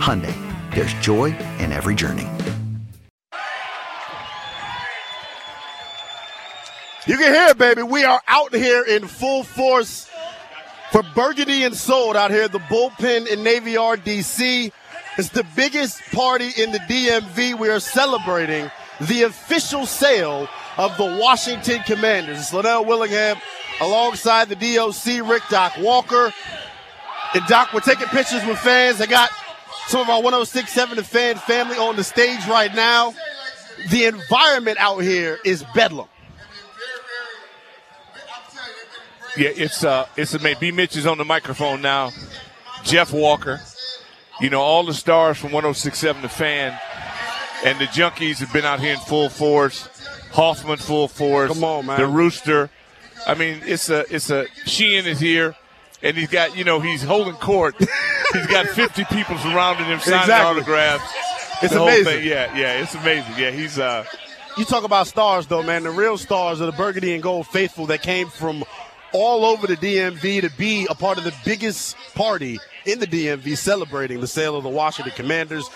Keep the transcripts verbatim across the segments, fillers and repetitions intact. Hyundai, there's joy in every journey. You can hear it, baby. We are out here in full force for Burgundy and Gold out here at the Bullpen in Navy Yard, D C It's the biggest party in the D M V. We are celebrating the official sale of the Washington Commanders. It's Lynnell Willingham alongside the D O C, Rick Doc Walker. And Doc, we're taking pictures with fans. I got some of our one oh six point seven The Fan family on the stage right now. The environment out here is bedlam. Yeah, it's uh, it's amazing. B. Mitch is on the microphone now. Jeff Walker. You know, all the stars from one oh six point seven The Fan and the Junkies have been out here in full force. Hoffman full force. Come on, man. The Rooster. I mean, it's a, it's a, Sheehan is here, and he's got, you know, he's holding court. He's got fifty people surrounding him, signing exactly. autographs. It's amazing. Yeah, yeah, it's amazing. Yeah, he's, uh. You talk about stars, though, man. The real stars are the Burgundy and Gold faithful that came from all over the D M V to be a part of the biggest party in the D M V celebrating the sale of the Washington Commanders.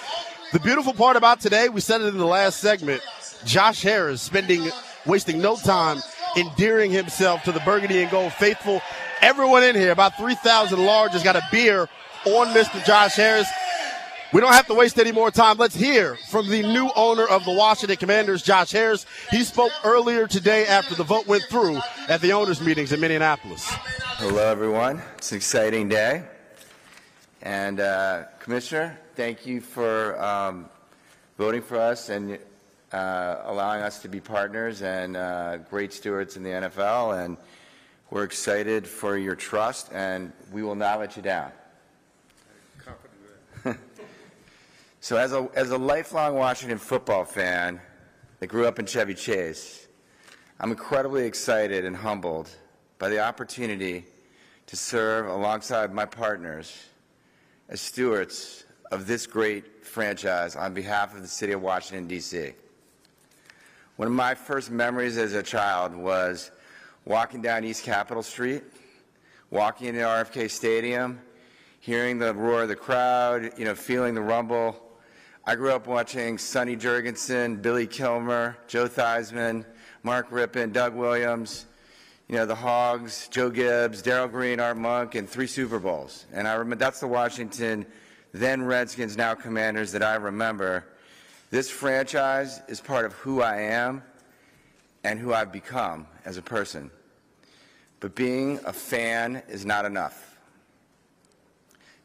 The beautiful part about today, we said it in the last segment, Josh Harris spending, wasting no time endearing himself to the Burgundy and Gold faithful. Everyone in here, about three thousand large, has got a beer on Mister Josh Harris. We don't have to waste any more time. Let's hear from the new owner of the Washington Commanders, Josh Harris. He spoke earlier today after the vote went through at the owners' meetings in Minneapolis. Hello, everyone. It's an exciting day. And, uh, Commissioner, thank you for um, voting for us and uh, allowing us to be partners and uh, great stewards in the N F L. And we're excited for your trust, and we will not let you down. So as a, as a lifelong Washington football fan that grew up in Chevy Chase, I'm incredibly excited and humbled by the opportunity to serve alongside my partners as stewards of this great franchise on behalf of the city of Washington, D C. One of my first memories as a child was walking down East Capitol Street, walking into R F K Stadium, hearing the roar of the crowd, you know, feeling the rumble. I grew up watching Sonny Jurgensen, Billy Kilmer, Joe Theismann, Mark Rippon, Doug Williams, you know, the Hogs, Joe Gibbs, Daryl Green, Art Monk, and three Super Bowls. And I remember that's the Washington, then Redskins, now Commanders that I remember. This franchise is part of who I am and who I've become as a person. But being a fan is not enough.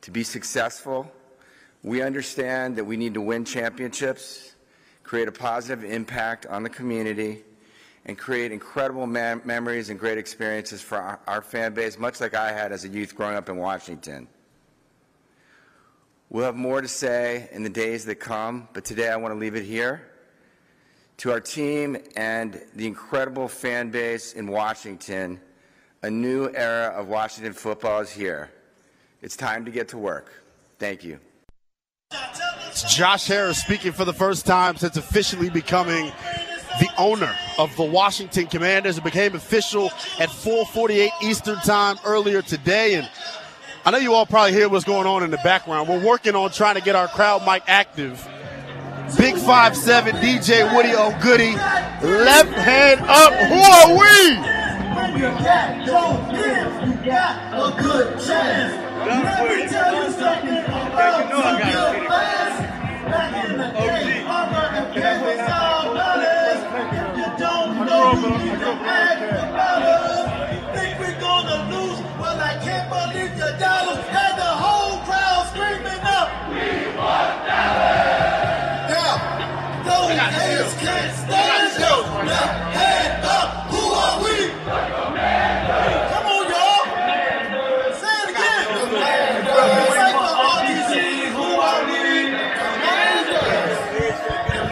To be successful, we understand that we need to win championships, create a positive impact on the community, and create incredible mem- memories and great experiences for our, our fan base, much like I had as a youth growing up in Washington. We'll have more to say in the days that come, but today I want to leave it here. To our team and the incredible fan base in Washington, a new era of Washington football is here. It's time to get to work. Thank you. It's Josh Harris speaking for the first time since officially becoming the owner of the Washington Commanders. It became official at four forty-eight Eastern time earlier today. And I know you all probably hear what's going on in the background. We're working on trying to get our crowd mic active. Big five seven, D J Woody O'Goody, left hand up. Who are we? When you got no gifts, you got a good chance. Let me tell you something about your fans. Back in the day, our record was all dollars. If you don't know who you can act about us, think we're gonna lose? Well, I can't believe your dollars had the whole crowd screaming up. We want dollars. Those haters can't stand you. Now, hand up. Who are we? Come on, y'all. Say it again. It's like the R D C. Who are we? Commanders. Commanders. Come on, y'all. Left hand up. Who are we?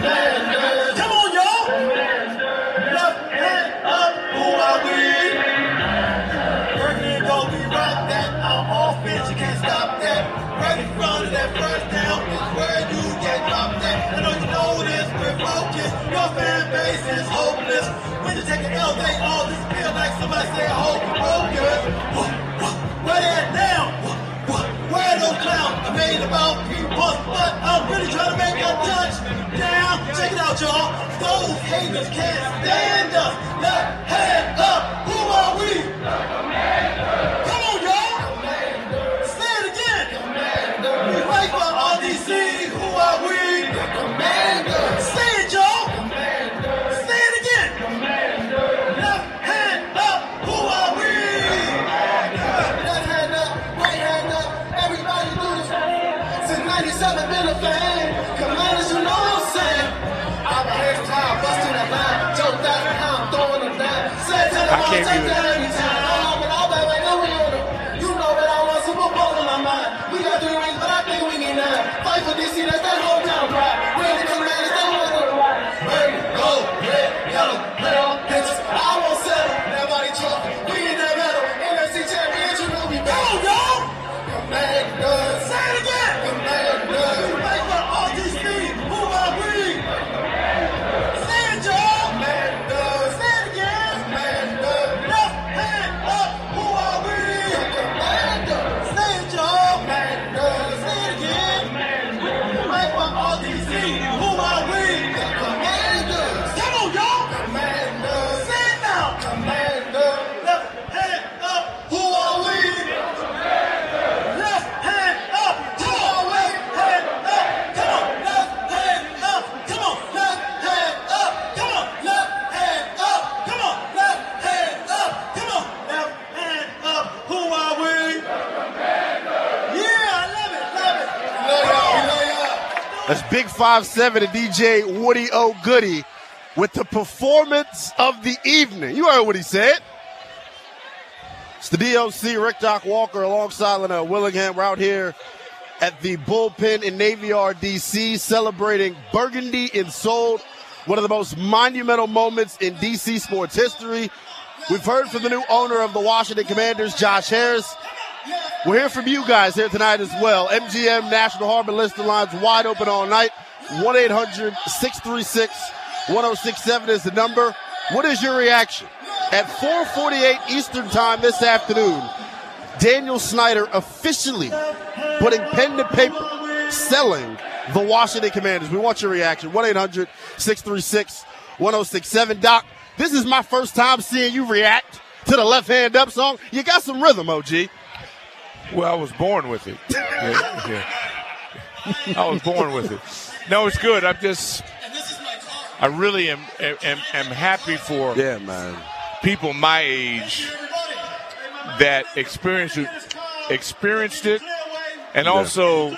Burgundy and Gold, we rock that. I'm off, bitch. You can't stop that. Right in front of that first down is where you get dropped at. I know you know this. Focus. Your fan base is hopeless. When you take an L, they all disappear like somebody said, hold focus. Where that down? Where no clown? I made about three bucks, but I'm really trying to make a touchdown. Check it out, y'all. Those haters can't stand us. Left hand up. Who are we? The Commanders. Come on, y'all. Commanders. Say it again. Commanders. We fight for R D C. Who are we? The Commanders. Say I can't do it. You know that I want Super Bowl in my mind. We got three rings, but I think we need nine. Fight for D C, that's that whole town pride. We're the Commanders, that's what we're doing. Red, gold, red, yellow, little bitches. I won't settle. Nobody trust me. We need that medal. N F C champion, you know we better. Go, yo! Commanders. Say it again. Commanders. You fight for all these teams. Who are we? Sandra. That's Big five seven and D J Woody O'Goody with the performance of the evening. You heard what he said. It's the D O C, Rick Doc Walker, alongside Lynnell Willingham. We're out here at the Bullpen in Navy Yard, D C, celebrating Burgundy and Gold, one of the most monumental moments in D C sports history. We've heard from the new owner of the Washington Commanders, Josh Harris. We'll hear from you guys here tonight as well. M G M National Harbor listener lines wide open all night. one eight hundred, six three six, one oh six seven is the number. What is your reaction? At four forty-eight Eastern time this afternoon, Daniel Snyder officially putting pen to paper, selling the Washington Commanders. We want your reaction. one eight hundred, six three six, one oh six seven. Doc, this is my first time seeing you react to the Left Hand Up song. You got some rhythm, O G. Well, I was born with it. Yeah, yeah. I was born with it. No, it's good. I'm just, I really am am, am happy for yeah, man. people my age that experienced it, experienced it, and also yeah.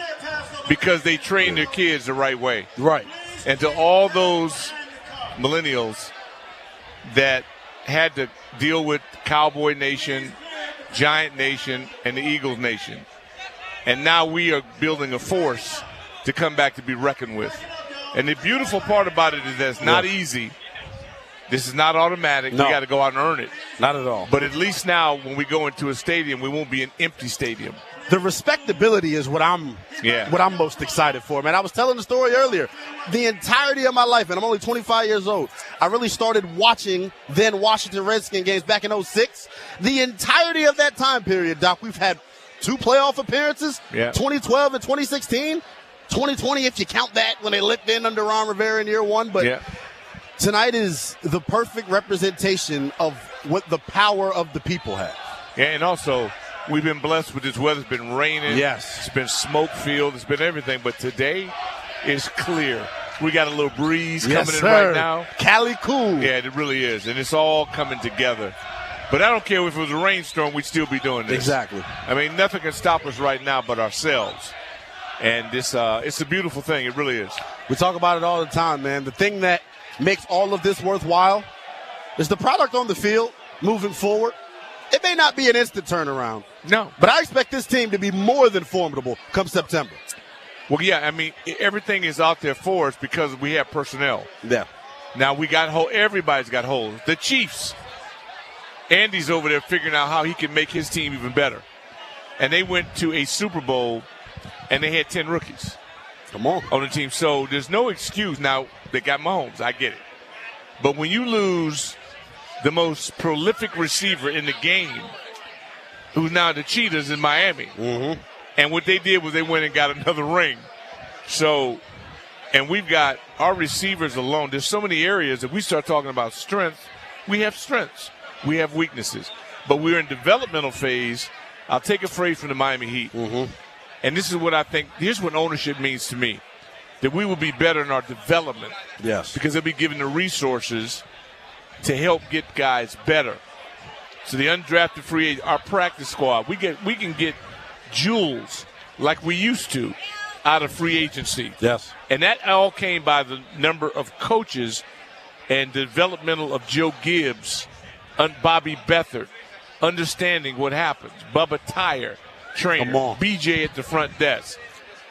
because they trained yeah. their kids the right way. Right. And to all those millennials that had to deal with Cowboy Nation, Giant Nation, and the Eagles Nation. And now we are building a force to come back to be reckoned with. And the beautiful part about it is that it's not yeah. easy. This is not automatic. No. We got to go out and earn it. Not at all. But at least now when we go into a stadium, we won't be an empty stadium. the respectability is what I'm yeah. what I'm most excited for, man. I was telling the story earlier. The entirety of my life, and I'm only twenty-five years old, I really started watching then Washington Redskins games back in oh six. The entirety of that time period, Doc, we've had two playoff appearances, yeah. twenty twelve and twenty sixteen. twenty twenty, if you count that, when they licked in under Ron Rivera in year one. But yeah. tonight is the perfect representation of what the power of the people have. Yeah, and also, we've been blessed with this weather. It's been raining. Yes. It's been smoke-filled. It's been everything. But today is clear. We got a little breeze yes, coming in sir. right now. Cali cool. Yeah, it really is. And it's all coming together. But I don't care if it was a rainstorm, we'd still be doing this. Exactly. I mean, nothing can stop us right now but ourselves. And this, uh, it's a beautiful thing. It really is. We talk about it all the time, man. The thing that makes all of this worthwhile is the product on the field moving forward. It may not be an instant turnaround. No. But I expect this team to be more than formidable come September. Well, yeah, I mean, everything is out there for us because we have personnel. Yeah. Now, we got holes. Everybody's got holes. The Chiefs. Andy's over there figuring out how he can make his team even better. And they went to a Super Bowl, and they had ten rookies Come on. on the team. So there's no excuse. Now, they got Mahomes. I get it. But when you lose the most prolific receiver in the game, who's now the Cheetahs in Miami, mm-hmm. and what they did was they went and got another ring. So, and we've got our receivers alone. There's so many areas that we start talking about strength. We have strengths. We have weaknesses. But we're in developmental phase. I'll take a phrase from the Miami Heat. Mm-hmm. And this is what I think, here's what ownership means to me, that we will be better in our development. Yes. Because they'll be given the resources to help get guys better. So the undrafted free agent, our practice squad, we get we can get jewels like we used to out of free agency. Yes. And that all came by the number of coaches and developmental of Joe Gibbs, Bobby Beathard, understanding what happens, Bubba Tire. Trainer, B J at the front desk,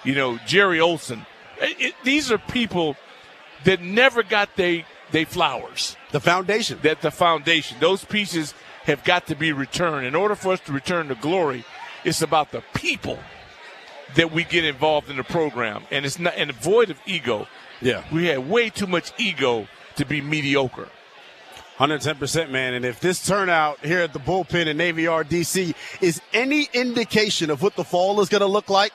you know, Jerry Olsen. It, it, these are people that never got they they flowers. The foundation. That the foundation. Those pieces have got to be returned. In order for us to return to glory, it's about the people that we get involved in the program, and it's not and void of ego. Yeah, we had way too much ego to be mediocre. one hundred ten percent, man. And if this turnout here at the Bullpen in Navy Yard, D C is any indication of what the fall is going to look like,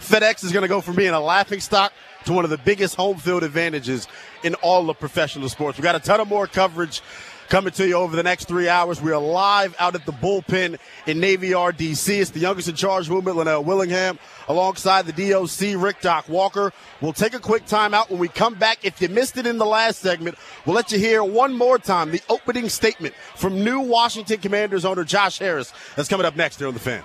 FedEx is going to go from being a laughingstock to one of the biggest home field advantages in all of professional sports. We've got a ton of more coverage coming to you over the next three hours. We are live out at the Bullpen in Navy Yard, D C It's the youngest in charge movement, Lynnell Willingham, alongside the D O C, Rick Doc Walker. We'll take a quick timeout. When we come back, if you missed it in the last segment, we'll let you hear one more time the opening statement from new Washington Commanders owner Josh Harris. That's coming up next here on The Fan.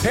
Hey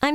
I'm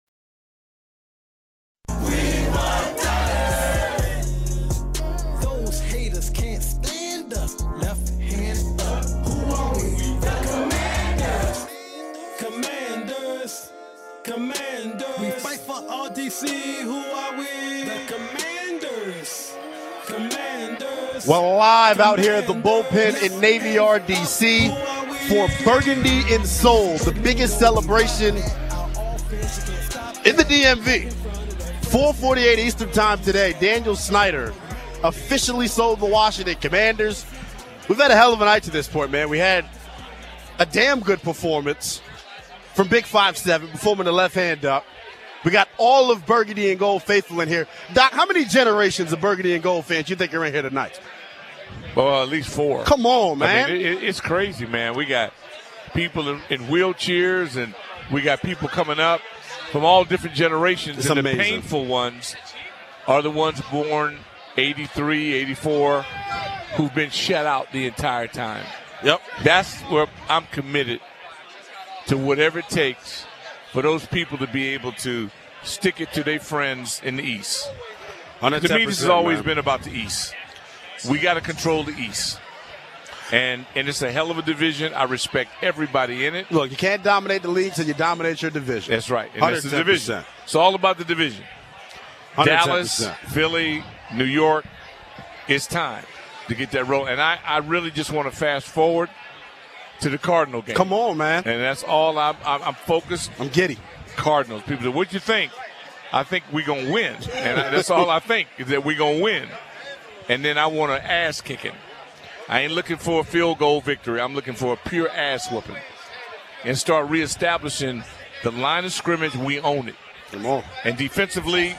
We want dollars. Those haters can't stand us. Left hand Commanders. We fight for R D C. Who are we? The Commanders. Commanders. Well, live out here at the Bullpen in Navy Yard, D C for Burgundy and Gold, the biggest celebration in the D M V. four forty-eight Eastern time today, Daniel Snyder officially sold the Washington Commanders. We've had a hell of a night to this point, man. We had a damn good performance from Big five seven, performing the left hand up. We got all of Burgundy and Gold faithful in here. Doc, how many generations of Burgundy and Gold fans you think are in here tonight? Well, at least four. Come on, man. I mean, it, it's crazy, man. We got people in, in wheelchairs, and we got people coming up from all different generations. It's and amazing. The painful ones are the ones born eighty-three, eighty-four, who've been shut out the entire time. Yep. That's where I'm committed to whatever it takes for those people to be able to stick it to their friends in the East. one hundred percent, to me, this has always man. been about the East. We got to control the East. And and it's a hell of a division. I respect everybody in it. Look, you can't dominate the league until you dominate your division. That's right. And it's the division. It's all about the division. one hundred percent. Dallas, Philly, New York. It's time to get that rolling. And I, I really just want to fast forward to the Cardinal game. Come on, man. And that's all I'm I'm, I'm focused. I'm giddy. Cardinals. People say, what you think? I think we're going to win. And I, that's all I think is that we're going to win. And then I want an ass kicking. I ain't looking for a field goal victory. I'm looking for a pure ass whooping and start reestablishing the line of scrimmage. We own it. Come on. And defensively,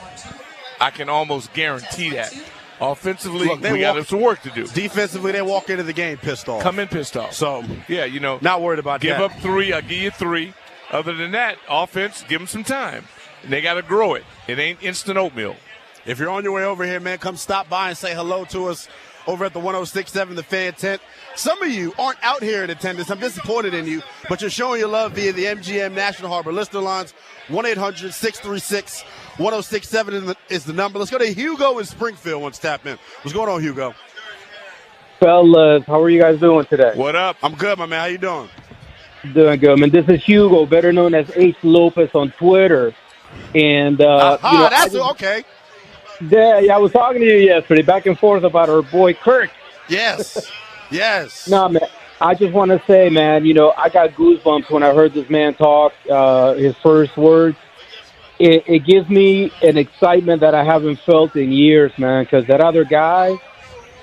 I can almost guarantee that. Offensively, Look, we got some work to do. Defensively, they walk into the game pissed off. Come in pissed off. So, yeah, you know. Not worried about give that. Give up three. I'll give you three. Other than that, offense, give them some time. And they got to grow it. It ain't instant oatmeal. If you're on your way over here, man, come stop by and say hello to us over at the one oh six point seven the Fan tent. Some of you aren't out here in attendance. I'm disappointed in you, but you're showing your love via the M G M National Harbor listener lines. one eight hundred, six three six, one oh six seven is the number. Let's go to Hugo in Springfield. Let's tap in. What's going on, Hugo? Fellas, how are you guys doing today? What up? I'm good, my man. How you doing? Doing good, man. This is Hugo, better known as H. Lopez on Twitter. And uh, Aha, you know, that's just, okay. Yeah, yeah, I was talking to you yesterday, back and forth about our boy Kirk. Yes, yes. No, nah, man, I just want to say, man, you know, I got goosebumps when I heard this man talk, uh, his first words. It, it gives me an excitement that I haven't felt in years, man, because that other guy,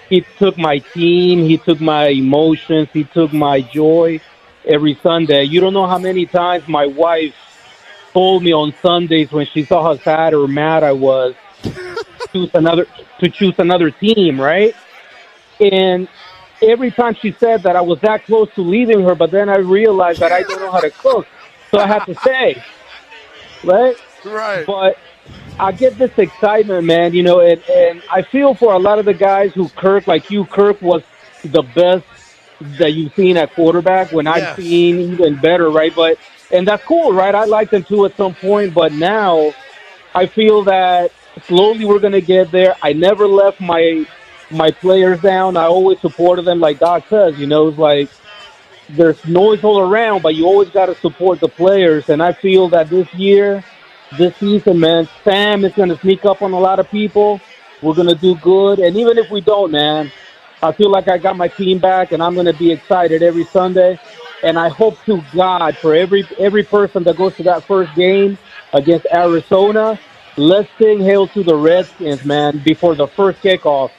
he took my team, he took my emotions, he took my joy every Sunday. You don't know how many times my wife told me on Sundays when she saw how sad or mad I was, choose another to choose another team, right? And every time she said that, I was that close to leaving her, but then I realized that I don't know how to cook, so I had to stay, right? Right. But I get this excitement, man, you know, and, and I feel for a lot of the guys who Kirk, like you, Kirk was the best that you've seen at quarterback when yes. I've seen even better, right? But and that's cool, right? I liked him too at some point, but now I feel that slowly we're going to get there. I never left my my players down. I always supported them like Doc says. You know, it's like there's noise all around, but you always got to support the players. And I feel that this year, this season, man, Sam is going to sneak up on a lot of people. We're going to do good. And even if we don't, man, I feel like I got my team back, and I'm going to be excited every Sunday. And I hope to God for every every person that goes to that first game against Arizona, let's sing hail to the Redskins, man, before the first kickoff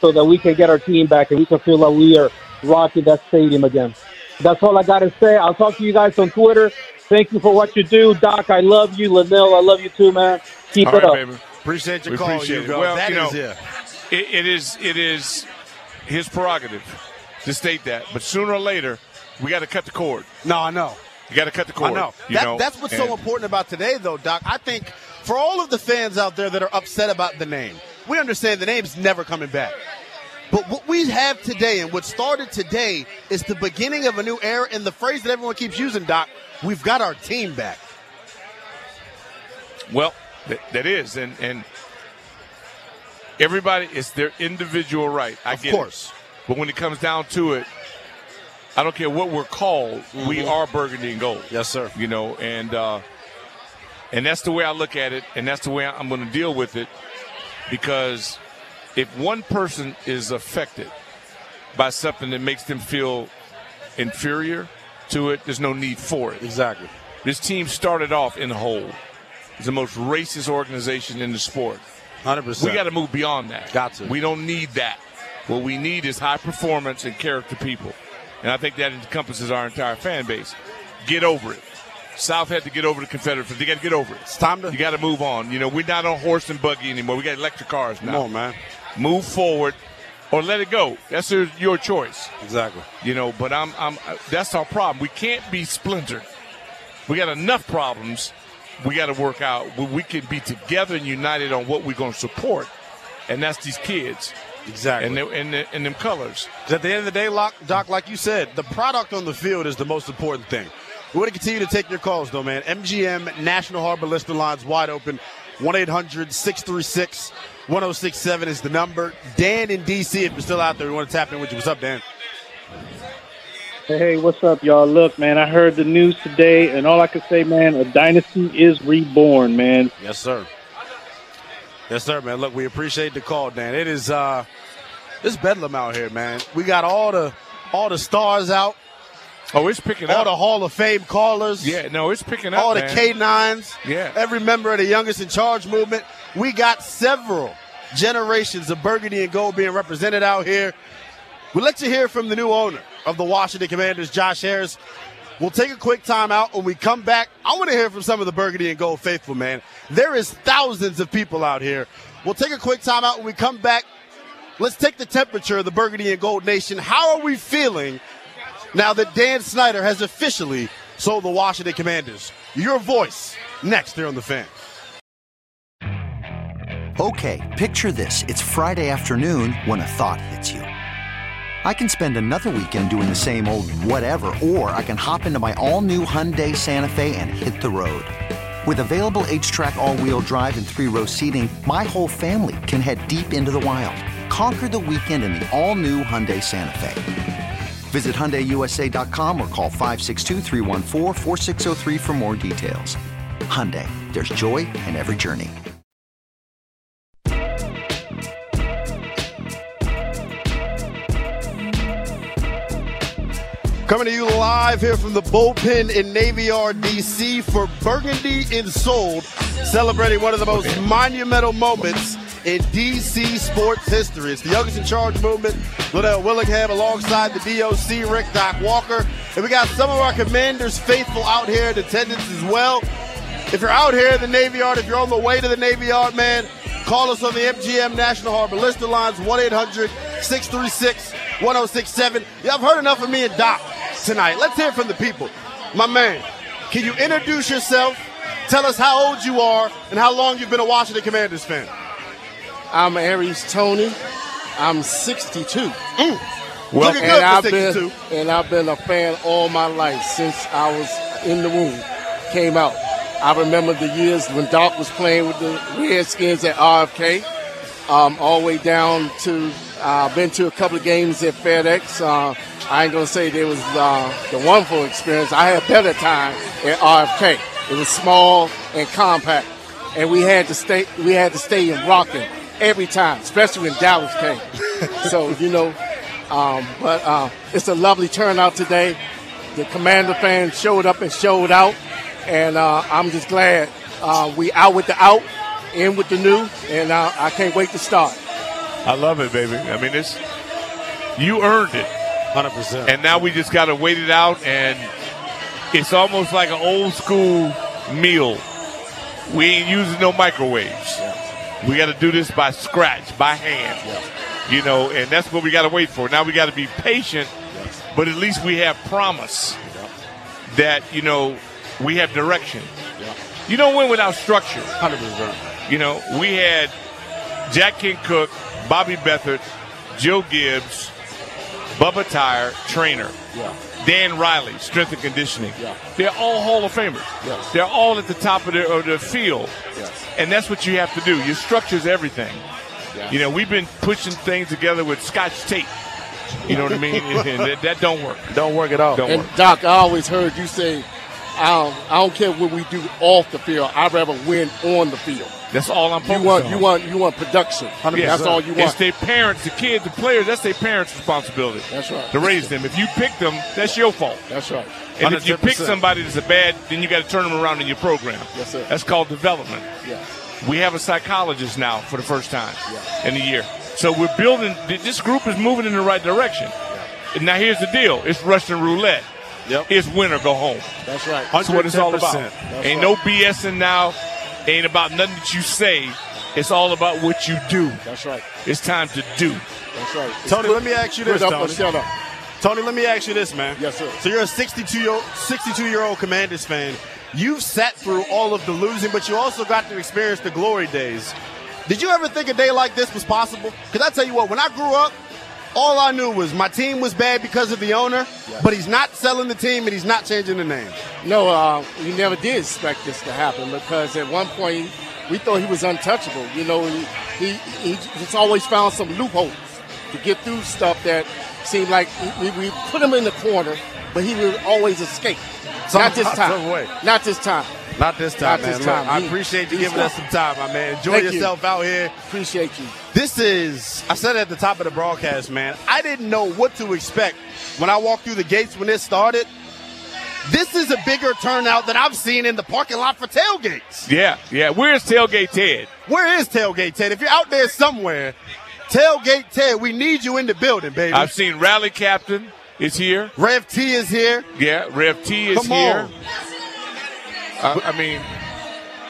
so that we can get our team back and we can feel like we are rocking that stadium again. That's all I got to say. I'll talk to you guys on Twitter. Thank you for what you do. Doc, I love you. Lynnell, I love you too, man. Keep all it right, up. Baby. Appreciate your we call, appreciate Hugo. Well, that you is know, it. It is, it is his prerogative to state that. But sooner or later, we got to cut the cord. No, I know. You got to cut the cord. I know. You that, know that's what's and, so important about today, though, Doc. I think – for all of the fans out there that are upset about the name, we understand the name's never coming back. But what we have today and what started today is the beginning of a new era. And the phrase that everyone keeps using, Doc, we've got our team back. Well, that, that is. And, and everybody, it's their individual right. I of get course. It. But when it comes down to it, I don't care what we're called. Mm-hmm. We are Burgundy and Gold. Yes, sir. You know, and uh, And that's the way I look at it, and that's the way I'm going to deal with it, because if one person is affected by something that makes them feel inferior to it, there's no need for it. Exactly. This team started off in the hole. It's the most racist organization in the sport. one hundred percent. We got to move beyond that. Got to. We don't need that. What we need is high performance and character people. And I think that encompasses our entire fan base. Get over it. South had to get over the Confederates. They got to get over it. It's time to. You got to move on. You know, we're not on horse and buggy anymore. We got electric cars now. Come on, man. Move forward, or let it go. That's your, your choice. Exactly. You know, but I'm. I'm. That's our problem. We can't be splintered. We got enough problems. We got to work out. We can be together and united on what we're going to support, and that's these kids. Exactly. And, they, and, they, and them colors. Because at the end of the day, Doc, like you said, the product on the field is the most important thing. We want to continue to take your calls, though, man. M G M National Harbor listener lines wide open. one eight hundred six three six one oh six seven is the number. Dan in D C, if you're still out there, we want to tap in with you. What's up, Dan? Hey, what's up, y'all? Look, man, I heard the news today, and all I can say, man, a dynasty is reborn, man. Yes, sir. Yes, sir, man. Look, we appreciate the call, Dan. It is uh, it's bedlam out here, man. We got all the all the stars out. Oh, it's picking all up. All the Hall of Fame callers. Yeah, no, it's picking all up, all the man. K nines. Yeah. Every member of the Youngest in Charge movement. We got several generations of Burgundy and Gold being represented out here. We'll let you hear from the new owner of the Washington Commanders, Josh Harris. We'll take a quick time out. When we come back, I want to hear from some of the Burgundy and Gold faithful, man. There is thousands of people out here. We'll take a quick time out. When we come back, let's take the temperature of the Burgundy and Gold Nation. How are we feeling now that Dan Snyder has officially sold the Washington Commanders? Your voice next here on The Fan. Okay, picture this. It's Friday afternoon when a thought hits you. I can spend another weekend doing the same old whatever, or I can hop into my all-new Hyundai Santa Fe and hit the road. With available H Track all-wheel drive and three-row seating, my whole family can head deep into the wild. Conquer the weekend in the all-new Hyundai Santa Fe. Visit Hyundai U S A dot com or call five six two, three one four, four six zero three for more details. Hyundai, there's joy in every journey. Coming to you live here from the Bullpen in Navy Yard, D C for Burgundy and Gold, celebrating one of the most okay. monumental moments in D C sports history. It's the Youngest in Charge movement, Lynnell Willingham alongside the D O C, Rick Doc Walker. And we got some of our Commanders faithful out here in attendance as well. If you're out here in the Navy Yard, if you're on the way to the Navy Yard, man, call us on the M G M National Harbor listener lines, one eight hundred six three six one oh six seven. Y'all have heard enough of me and Doc tonight. Let's hear from the people. My man, can you introduce yourself? Tell us how old you are and how long you've been a Washington Commanders fan. I'm Aries Tony. I'm sixty-two. Mm. Well, looking good for sixty-two. Been, and I've been a fan all my life since I was in the womb, came out. I remember the years when Doc was playing with the Redskins at R F K, um, all the way down to I've uh, been to a couple of games at FedEx. Uh, I ain't going to say there was uh, the wonderful experience. I had a better time at R F K. It was small and compact, and we had to stay. We had to stay in rocking every time, especially when Dallas came. So you know, um, but uh, it's a lovely turnout today. The Commander fans showed up and showed out, and uh, I'm just glad uh, we out with the out, in with the new, and uh, I can't wait to start. I love it, baby. I mean, it's you earned it. one hundred percent. And now we just got to wait it out, and it's almost like an old-school meal. We ain't using no microwaves. Yeah. We got to do this by scratch, by hand. Yeah. You know, and that's what we got to wait for. Now we got to be patient, yes. But at least we have promise yeah. that, you know, we have direction. Yeah. You don't win without structure. one hundred percent. You know, we had Jack King Cook, Bobby Beathard, Joe Gibbs, Bubba Tire, trainer, yeah. Dan Riley, strength and conditioning. Yeah. They're all Hall of Famers. Yes. They're all at the top of their, of their field. Yes. And that's what you have to do. Your structure is everything. Yeah. You know, we've been pushing things together with Scotch tape. You know what I mean? And that, that don't work. Don't work at all. Don't and, work. Doc, I always heard you say I don't, I don't care what we do off the field. I'd rather win on the field. That's all I'm focused you want, on. You want, you want production. Yes, that's sir. all you want. It's their parents, the kids, the players. That's their parents' responsibility. That's right. To raise them. If you pick them, that's your fault. That's right. And one hundred percent. If you pick somebody that's a bad, then you got to turn them around in your program. Yes, sir. That's called development. Yes. We have a psychologist now for the first time yes. in a year. So we're building. This group is moving in the right direction. Yes. Now here's the deal. It's Russian roulette. Yep. It's win or go home. That's right. That's one hundred ten percent. What it's all about. That's Ain't right. no BSing now. Ain't about nothing that you say. It's all about what you do. That's right. It's time to do. That's right. It's Tony, good. let me ask you this, Tony. Up shut up. Tony, let me ask you this, man. Yes, sir. So you're a sixty-two-year-old Commanders fan. You've sat through all of the losing, but you also got to experience the glory days. Did you ever think a day like this was possible? Because I tell you what, when I grew up, all I knew was my team was bad because of the owner, yeah. but he's not selling the team and he's not changing the name. No, uh, we never did expect this to happen because at one point we thought he was untouchable. You know, he, he, he just always found some loopholes to get through stuff that seemed like we, we put him in the corner, but he would always escape. Some, not this time. Way. Not this time. Not this time, not man. This time. Look, I appreciate you giving us some time, my man. Enjoy Thank yourself you. out here. Appreciate you. This is, I said at the top of the broadcast, man, I didn't know what to expect when I walked through the gates when it started. This is a bigger turnout than I've seen in the parking lot for tailgates. Yeah, yeah. Where's Tailgate Ted? Where is Tailgate Ted? If you're out there somewhere, Tailgate Ted, we need you in the building, baby. I've seen Rally Captain is here. Rev T is here. Yeah, Rev T is Come here. On. Uh, I mean,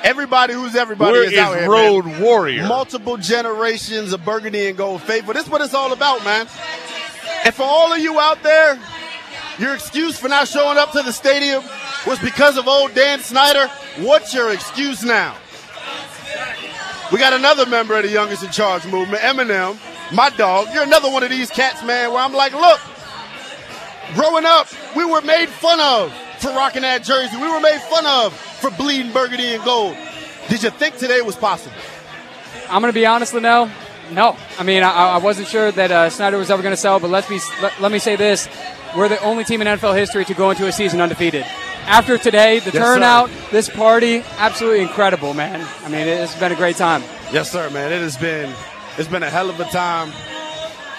everybody who's everybody is, is out here. Road man. Warrior. Multiple generations of Burgundy and Gold faithful. This is what it's all about, man. And for all of you out there, your excuse for not showing up to the stadium was because of old Dan Snyder. What's your excuse now? We got another member of the Youngest in Charge movement, Eminem, my dog. You're another one of these cats, man, where I'm like, look, growing up, we were made fun of for rocking that jersey. We were made fun of for bleeding burgundy and gold. Did you think today was possible? I'm going to be honest, Linnell. No. I mean, I, I wasn't sure that uh, Snyder was ever going to sell, but let's be, let, let me say this. We're the only team in N F L history to go into a season undefeated. After today, the yes, turnout, sir. This party, absolutely incredible, man. I mean, it's been a great time. Yes, sir, man. It has been, it's been a hell of a time.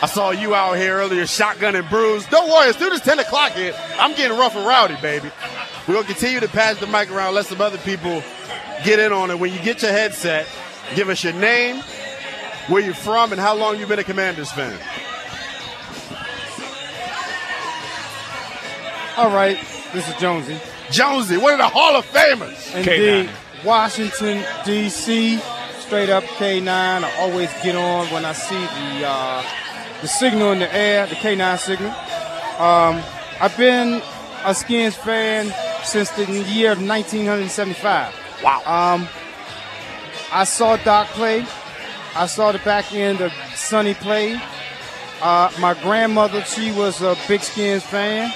I saw you out here earlier, shotgun and bruised. Don't worry, as soon as ten o'clock hit, I'm getting rough and rowdy, baby. We're going to continue to pass the mic around, let some other people get in on it. When you get your headset, give us your name, where you're from, and how long you've been a Commanders fan. All right, this is Jonesy. Jonesy, one of the Hall of Famers. Indeed, K nine. Washington, D C, straight up K nine. I always get on when I see the... Uh, The signal in the air, the K nine signal. Um, I've been a Skins fan since the year of nineteen seventy-five. Wow. Um, I saw Doc play. I saw the back end of Sonny play. Uh, my grandmother, she was a big Skins fan,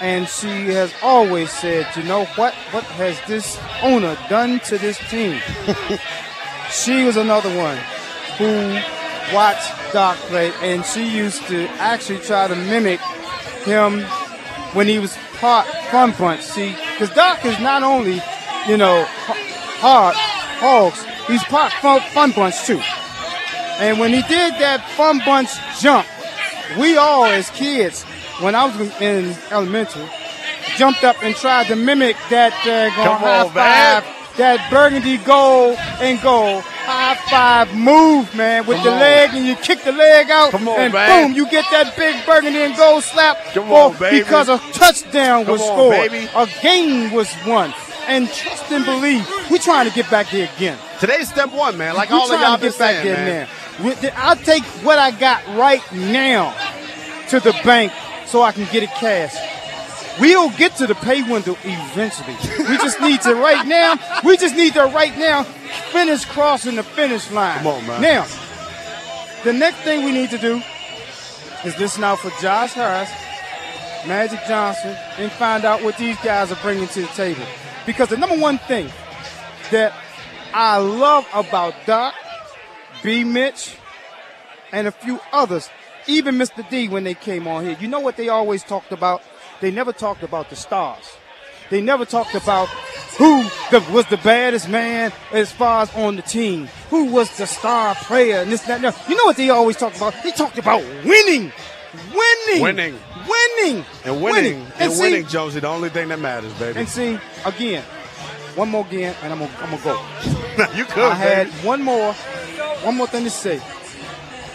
and she has always said, you know what? What has this owner done to this team? She was another one who watch Doc play, and she used to actually try to mimic him when he was hard, fun punch. See, because Doc is not only, you know, hard hogs, he's part fun, fun punch too. And when he did that fun punch jump, we all as kids, when I was in elementary, jumped up and tried to mimic that uh, Come high on, five, man. that burgundy gold and gold. High-five move, man, with Come the on. leg, and you kick the leg out, Come on, and man. boom, you get that big burgundy and gold slap Come on, baby. because a touchdown Come was on, scored. Baby. A game was won. And trust and believe, we're trying to get back there again. Today's step one, man. Like we're all of y'all been saying, man. With the, I'll take what I got right now to the bank so I can get it cashed. We'll get to the pay window eventually. We just need to right now, we just need to right now finish crossing the finish line. Come on, man. Now, the next thing we need to do is listen out for Josh Harris, Magic Johnson, and find out what these guys are bringing to the table. Because the number one thing that I love about Doc, B. Mitch, and a few others, even Mister D when they came on here, you know what they always talked about? They never talked about the stars. They never talked about who the, was the baddest man as far as on the team, who was the star player, and this, that, and that. You know what they always talked about? They talked about winning. Winning. Winning. Winning. And winning. winning. And, and see, winning, Josie, the only thing that matters, baby. And see, again, one more again, and I'm going I'm to go. You could, I had baby. one more, one more thing to say.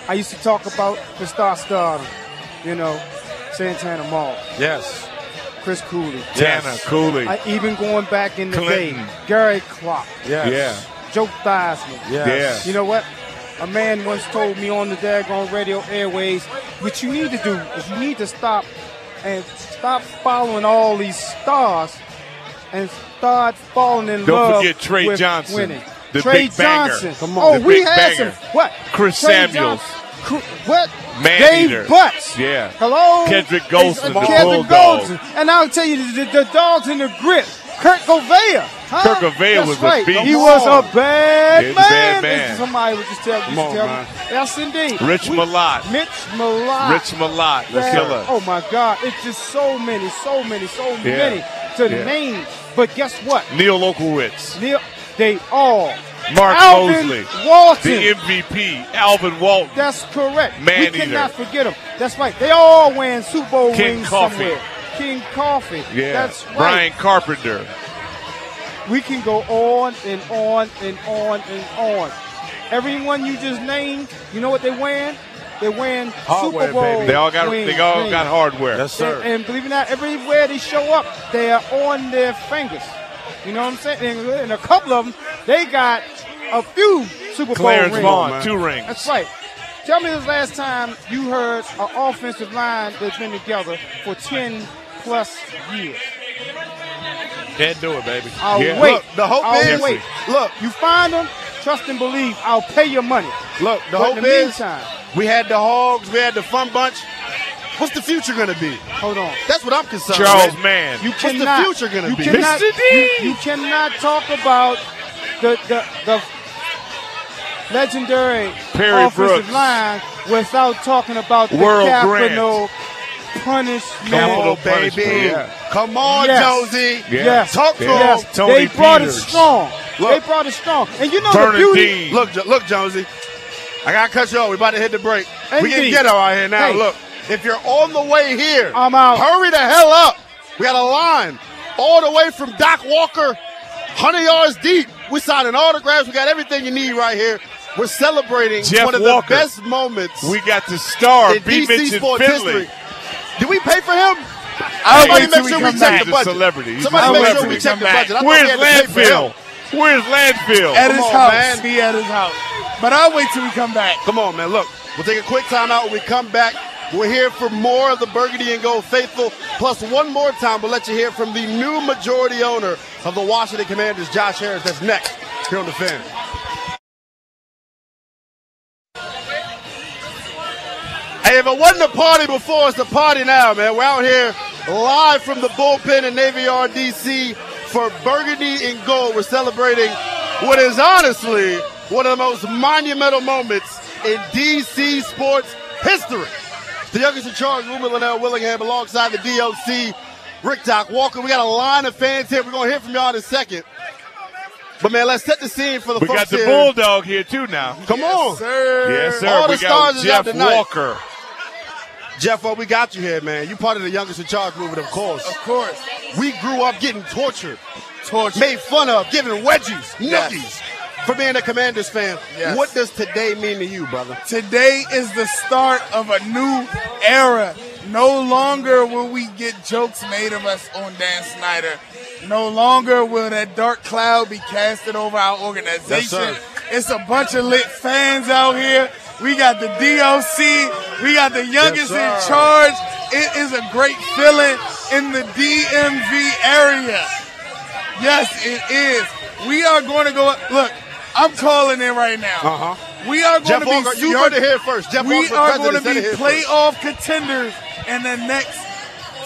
I used to talk about the star stardom, you know, Santana Moss. Yes. Chris Cooley. Yes. Tana Cooley. I, even going back in the Clinton. day, Gary Clark. Yes. Yeah. Joe Theismann. Yes. Yeah. You know what? A man once told me on the daggone radio airways, what you need to do is you need to stop and stop following all these stars and start falling in Don't love Don't forget Trey with Johnson, winning. the Trey big banger. Johnson. Come on, oh, the we big had banger. Some. What? Chris Trey Samuels. Johnson. What? Man Dave eater. Butts. Yeah. Hello? Kendrick Golson, the Kendrick Golson. And I'll tell you, the, the dogs in the grip. Kirk Govea. Huh? Kirk Govea was right. a beast. He was a bad, yeah, man. bad man. Somebody would just tell, just on, tell me. Yes, indeed. Rich Melot. Rich Melot. Rich Melot. The killer. Oh, my God. It's just so many, so many, so yeah. many to yeah. name. But guess what? Neil Lokowitz. Neil, they all. Mark Alvin Mosley. Walton. The M V P, Alvin Walton. That's correct. Man we either. cannot forget them. That's right. They all win Super Bowl King rings Coffee. somewhere. King Coffee. Yeah. That's right. Brian Carpenter. We can go on and on and on and on. Everyone you just named, you know what they win? They win hardware, Super Bowl. Baby. They all got wins, they all wins. got hardware. Yes, sir. And, and believe it or not, everywhere they show up, they are on their fingers. You know what I'm saying? And, and a couple of them, they got a few Super Clarence Bowl rings. Clarence Vaughn, two rings. That's right. Tell me the last time you heard an offensive line that's been together for ten plus years. Can't do it, baby. I'll yeah. wait. Look, the hope I'll is, wait. Look, you find them, trust and believe. I'll pay your money. Look, the but hope in the is, meantime, we had the Hogs, we had the Fun Bunch. What's the future going to be? Hold on. That's what I'm concerned with. Charles Mann. You cannot, What's the future going to be? Cannot, Mister D. You, you cannot talk about the the the. legendary Perry offensive Brooks. line without talking about the World capital Grant. punishment. Capital baby. Yeah. Come on, yes. Josie. Yeah. Yes. Talk to yes. him. Tony they brought Peters. it strong. Look. They brought it strong. And you know Turner the beauty. Dean. Look, look, Josie. I got to cut you off. We're about to hit the break. Indeed. We can get out here now. Hey. Look, if you're on the way here, I'm out. Hurry the hell up. We got a line all the way from Doc Walker, one hundred yards deep. We're signing autographs. We got everything you need right here. We're celebrating Jeff one of Walker. the best moments. We got the star, B. Mitch and Finley. Did we pay for him? I Somebody make sure we check the budget. Celebrity. Somebody make sure we check the budget. Where's Landfill? Where's Landfill? At his house. Be at his house. But I'll wait till we come back. Come on, man. Look, we'll take a quick time out. When we come back, we're here for more of the Burgundy and Gold Faithful. Plus, one more time, we'll let you hear from the new majority owner of the Washington Commanders, Josh Harris. That's next here on The Fan. Hey, if it wasn't a party before, it's a party now, man. We're out here live from the Bullpen in Navy Yard, D C for Burgundy and Gold. We're celebrating what is honestly one of the most monumental moments in D C sports history. The youngest in charge, Lynnell Willingham, alongside the D O C, Rick Doc Walker. We got a line of fans here. We're going to hear from y'all in a second. But, man, let's set the scene for the we folks We got the here. Bulldog here, too, now. Come yes, on. Sir. Yes, sir. All we the stars got Jeff is Walker. Jeff, oh, we got you here, man. You part of the youngest in charge movement, of course. Of course. We grew up getting tortured, tortured. made fun of, given wedgies, yes. nookies. For being a Commanders fan, yes. what does today mean to you, brother? Today is the start of a new era. No longer will we get jokes made of us on Dan Snyder. No longer will that dark cloud be casted over our organization. Yes, it's a bunch of lit fans out here. We got the D O C. We got the youngest yes, in charge. It is a great feeling in the D M V area. Yes, it is. We are going to go up. Look. I'm calling it right now. Uh-huh. We are going Jeff to be Walker, you heard it here first. Jeff we Walker, are going to be playoff first. contenders in the next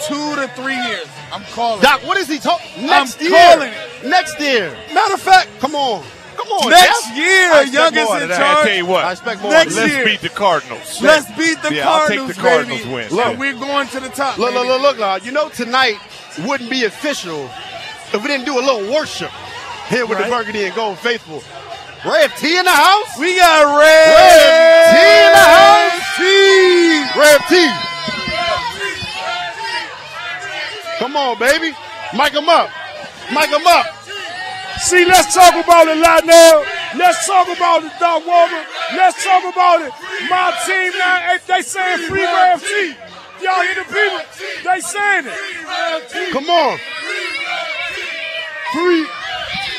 two to three years. I'm calling Doc, it. Doc, what is he talking? Next I'm year. I'm calling it. Next year. Matter of fact, come on. Come on, Next Jeff. year, youngest in charge. I tell you what. I expect more. Next Let's year. beat the Cardinals. Let's beat the yeah, Cardinals, Yeah, I'll take the Cardinals baby. win. Look, we're going to the top, Look, baby. look, look, look. You know tonight wouldn't be official if we didn't do a little worship here with right. the Burgundy and Gold faithful. Rev T in the house. We got Rev, Rev T in the house. T. Rev T. Come on, baby. Mic him up. Mic him up. See, let's talk about it, Lynnell. Let's talk about it, Doc Walker. Let's talk about it. My team now, they saying free Rev T. Y'all hear the people? They saying it. Come on. Free.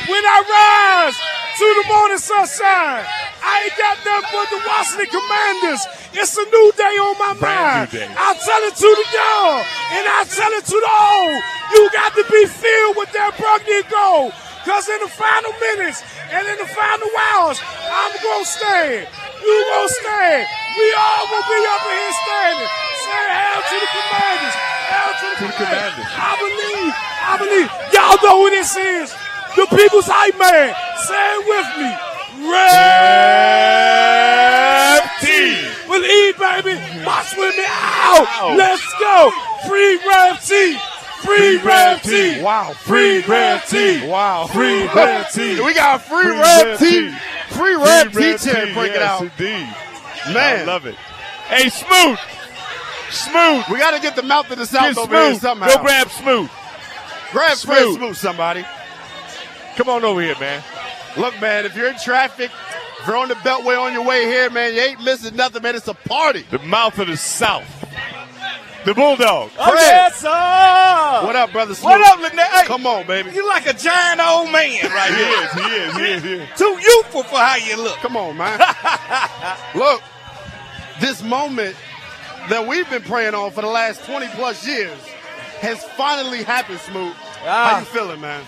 When I rise to the morning sunshine, I ain't got nothing but the Washington Commanders. It's a new day on my mind. I tell it to the young, and I tell it to the old. You got to be filled with that Burgundy Gold, because in the final minutes and in the final hours, I'm going to stand. You going to stand. We all will be up in here standing. Say hell to the Commanders. Hell to the, to the Commanders. I believe. I believe. Y'all know who this is. The people's hype man. Say it with me. Rev T. Believe, baby. Watch with me out. Wow. Let's go. Free Rev T. Free Rev T. Wow. Free Rev T. Wow. Free Rev T. We got free Rev T. Free Rev T. Chant. Break it out. Man. I love it. Hey, Smooth. Smooth. We got to get the mouth of the South over here somehow. Go grab Smooth. Grab Smooth. Smooth, somebody. Come on over here, man. Look, man, if you're in traffic, if you're on the Beltway on your way here, man, you ain't missing nothing, man. It's a party. The mouth of the South. The Bulldog. Oh, yes, sir. What up, brother Snoop? What up, Lynnell? Hey, come on, baby. You like a giant old man right here. He is, he is, he is. Too youthful for how you look. Come on, man. Look, this moment that we've been praying on for the last twenty-plus years has finally happened, Smoot. Ah. How you feeling, man?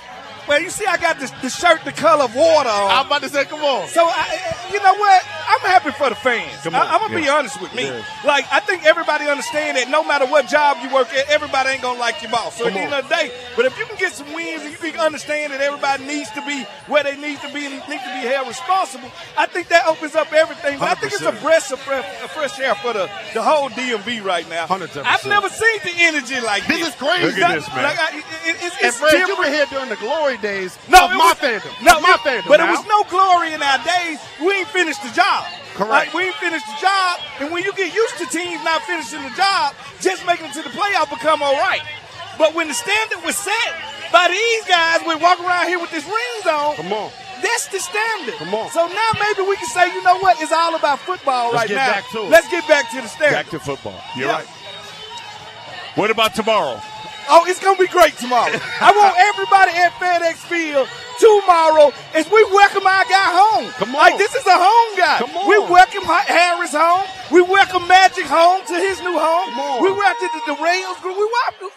Well, you see, I got this, the shirt the color of water on. I'm about to say, come on. So, I, you know what? I'm happy for the fans. Come on. I, I'm going to yes. be honest with me. Yes. Like, I think everybody understands that no matter what job you work at, everybody ain't going to like your boss. So, come at the end on. of the day, but if you can get some wins and you can understand that everybody needs to be where they need to be and need to be held responsible, I think that opens up everything. But I think it's a breath of fresh air for the, the whole D M V right now. one hundred ten percent. I've never seen the energy like this. This is crazy. Look at this, man. Like, I, it, it, it's, and, Fred, different. You were here during the glory days no, of my was, fandom. No, my it, fandom. But now. It was no glory in our days. We ain't finished the job. Correct. Like, we ain't finished the job. And when you get used to teams not finishing the job, just making it to the playoff become all right. But when the standard was set by these guys, we walk around here with this rings on. Come on. That's the standard. Come on. So now maybe we can say, you know what? It's all about football Let's right get now. Back to it. Let's get back to the standard. Back to football. You're yeah. right. What about tomorrow? Oh, it's going to be great tomorrow. I want everybody at FedEx Field tomorrow as we welcome our guy home. Come on. Like, this is a home guy. Come on. We welcome Harris home. We welcome Magic home to his new home. Come on. We welcome the, the Rails group.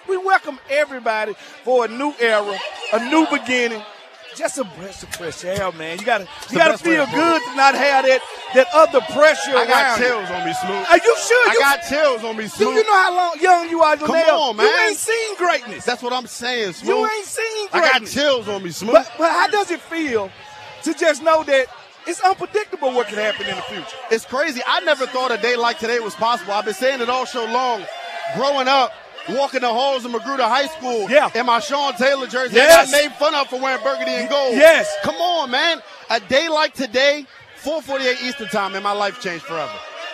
We, we welcome everybody for a new era, a new beginning. Just a breath of fresh air, man. You gotta, you gotta feel good to not have that, that other pressure. I got chills on me, Snoop. Are you sure? I got chills on me, Snoop. Do you know how long young you are? Come on, man. You ain't seen greatness. That's what I'm saying, Snoop. You ain't seen greatness. I got chills on me, Snoop. But, but how does it feel to just know that it's unpredictable what can happen in the future? It's crazy. I never thought a day like today was possible. I've been saying it all so long. Growing up, walking the halls of Magruder High School yeah. in my Sean Taylor jersey. Yes. I got made fun of for wearing burgundy and gold. Yes. Come on, man. A day like today, four forty-eight Eastern time, and my life changed forever.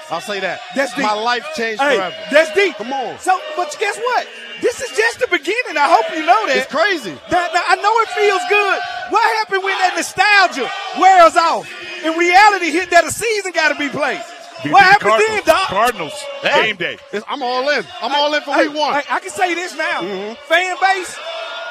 I'll say that. That's deep. My life changed hey, forever. That's deep. Come on. So, but guess what? This is just the beginning. I hope you know that. It's crazy. Now, now, I know it feels good. What happened when that nostalgia wears off? In reality, hit that a season got to be played. What happened then, Doc? Cardinals, game day. I'm all in. I'm I, all in for week one. I, I can say this now. Mm-hmm. Fan base,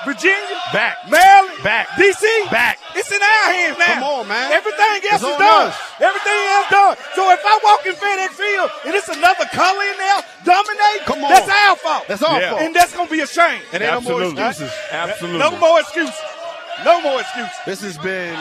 Virginia. Back. Maryland. Back. D C. Back. It's in our hands now. Come on, man. Everything else it's is done. Us. Everything else done. So if I walk in FedEx Field and it's another color in there, dominate, Come on. that's our fault. That's our yeah. fault. And that's going to be a shame. And ain't no more excuses. Absolutely. No more excuses. No more excuses. This has been...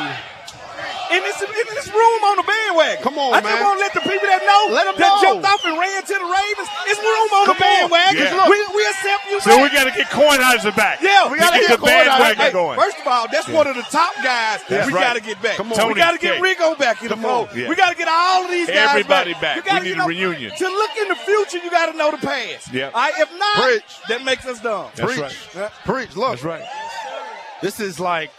And it's, and it's room on the bandwagon. Come on, I man. I just want to let the people that know let them that know. Jumped off and ran to the Ravens. It's room on Come the bandwagon. On. Yeah. Look, we, we accept you. So back. We got to get Kornheiser back. Yeah, we got to get, get the bandwagon hey, going. First of all, that's yeah. one of the top guys that we right. got to get back. Come on. Tony we got to get Rigo back in Come the fold. Yeah. We got to get all of these guys Everybody back. back. You gotta, we need you know, a reunion. To look in the future, you got to know the past. Yeah. All right, if not, Preach. that makes us dumb. That's Preach. Right. Preach. Look. That's right. This is like,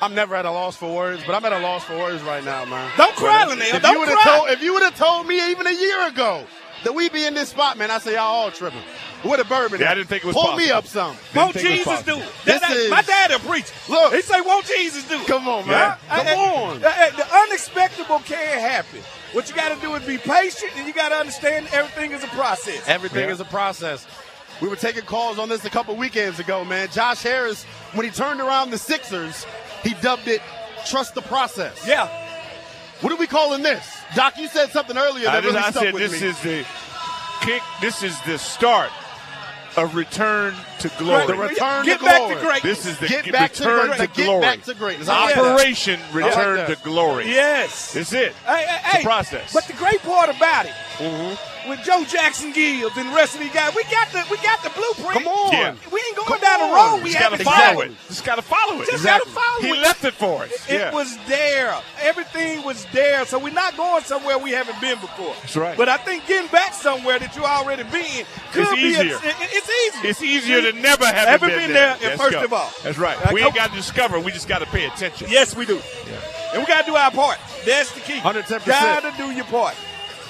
I'm never at a loss for words, but I'm at a loss for words right now, man. Don't cry, Lynnell. Don't cry. Told, if you would have told me even a year ago that we'd be in this spot, man, I'd say y'all all tripping. With a bourbon. Yeah, I didn't think it was possible. Pull me up some. Won't Jesus do it? This that, is, my dad'll preach. Look. He say, won't Jesus do it? Come on, man. Yeah. Come I, on. I, I, the unexpected can happen. What you got to do is be patient, and you got to understand everything is a process. Everything yeah. is a process. We were taking calls on this a couple weekends ago, man. Josh Harris, when he turned around the Sixers, he dubbed it Trust the Process. Yeah. What are we calling this? Doc, you said something earlier that I really I stuck said, with this me. Is the kick. This is the start. A return to glory. The return get to back glory. To greatness. This is the get get back return to, to glory. Get back to greatness. Operation yeah. return like to glory. Yes. That's it. Hey, hey, it's hey. a process. But the great part about it, mm-hmm. with Joe Jackson Gibbs and the rest of these guys, we got the we got the blueprint. Come on. Yeah. We ain't going Come down on. The road. We got to follow it. Just got to follow it. Just exactly. got to follow he it. He left it for us. It, yeah. it was there. Everything was there. So we're not going somewhere we haven't been before. That's right. But I think getting back somewhere that you already been could it's be easier. A, it, it's Easy. It's easier to never have ever been, been there, there. First go. Of all. That's right. We ain't got to discover. We just got to pay attention. Yes, we do. Yeah. And we got to do our part. That's the key. one hundred ten percent. Got to do your part.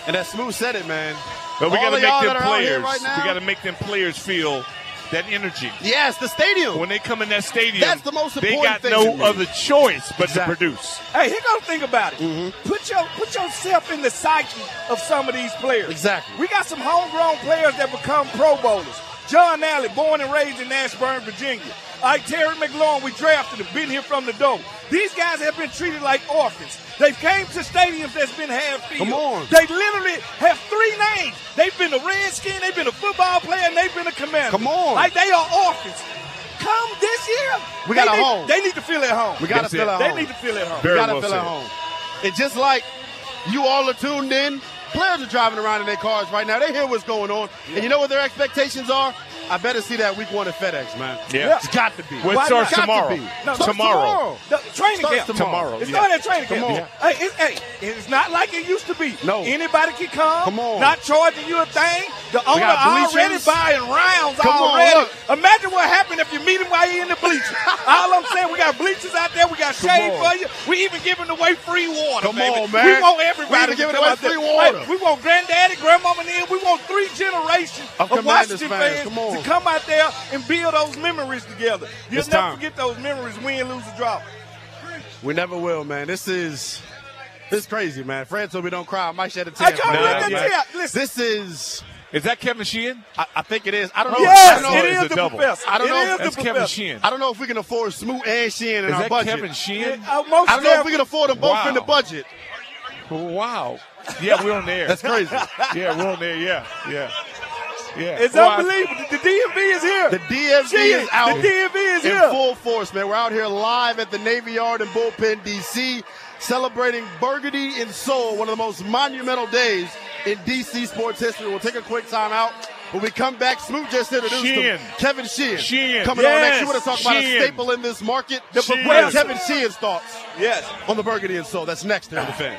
And that Smooth said it, man. But we got to make them players. Right we got to make them players feel that energy. Yes, the stadium. When they come in that stadium, that's the most important they got thing no other choice but exactly. to produce. Hey, here go think about it. Mm-hmm. Put your put yourself in the psyche of some of these players. Exactly. We got some homegrown players that become Pro Bowlers. John Alley, born and raised in Ashburn, Virginia. I, Terry McLaurin, we drafted him, been here from the door. These guys have been treated like orphans. They've came to stadiums that's been half-filled. Come on. They literally have three names. They've been a Redskin, they've been a football player, and they've been a Commander. Come on. Like, they are orphans. Come this year. We got a home. They need to feel at home. We got to feel at home. They need to feel at home. We got to feel at home. And just like you all are tuned in, players are driving around in their cars right now. They hear what's going on. Yeah. And you know what their expectations are? I better see that week one at FedEx, man. Yeah. yeah. It's got to be. Well, it Why starts tomorrow. To no, tomorrow. Tomorrow. The training starts camp. Tomorrow. It's yeah. not at training camp. Yeah. Hey, it's, hey, it's not like it used to be. No. Anybody can come. Come on. Not charging you a thing. The owner already buying rounds come already. On, imagine what happened if you meet him while he's in the bleachers. All I'm saying, we got bleachers out there. We got shade for you. We even giving away free water, Come baby. on, man. We want everybody to give away free water. Hey, we want granddaddy, grandmama, and then we want three generations of, of Washington fans. Come on. To come out there and build those memories together. You'll it's never time. Forget those memories, win, lose, or drop. We never will, man. This is this is crazy, man. Fran told me don't cry. I might shed a tear. I can't nah, let yeah. that tear. Listen. This is Is that Kevin Sheehan? I, I think it is. I don't know. Yes, I don't know it, it is, is the double. Professor. I don't it know. Is that's Kevin professor. Sheehan. I don't know if we can afford Smoot and Sheehan in is our that budget. Kevin Sheehan? I don't know Kevin. If we can afford them both wow. in the budget. Are you, are you? Wow. Yeah, we're on there. That's crazy. Yeah, we're on there. Yeah, yeah. Yeah. It's well, unbelievable. I, the D M V is here. The D M V Sheehan, is out. The D M V is in here. Full force, man. We're out here live at the Navy Yard in Bullpen, D C, celebrating Burgundy and Gold, one of the most monumental days in D C sports history. We'll take a quick time out. When we come back, Smoot just introduced Sheehan. Him. Kevin Sheehan. Sheehan. Coming yes. on next. You want to talk Sheehan. About a staple in this market? The Sheehan. Kevin Sheehan's thoughts yes. on the Burgundy and Gold. That's next here on The Fan.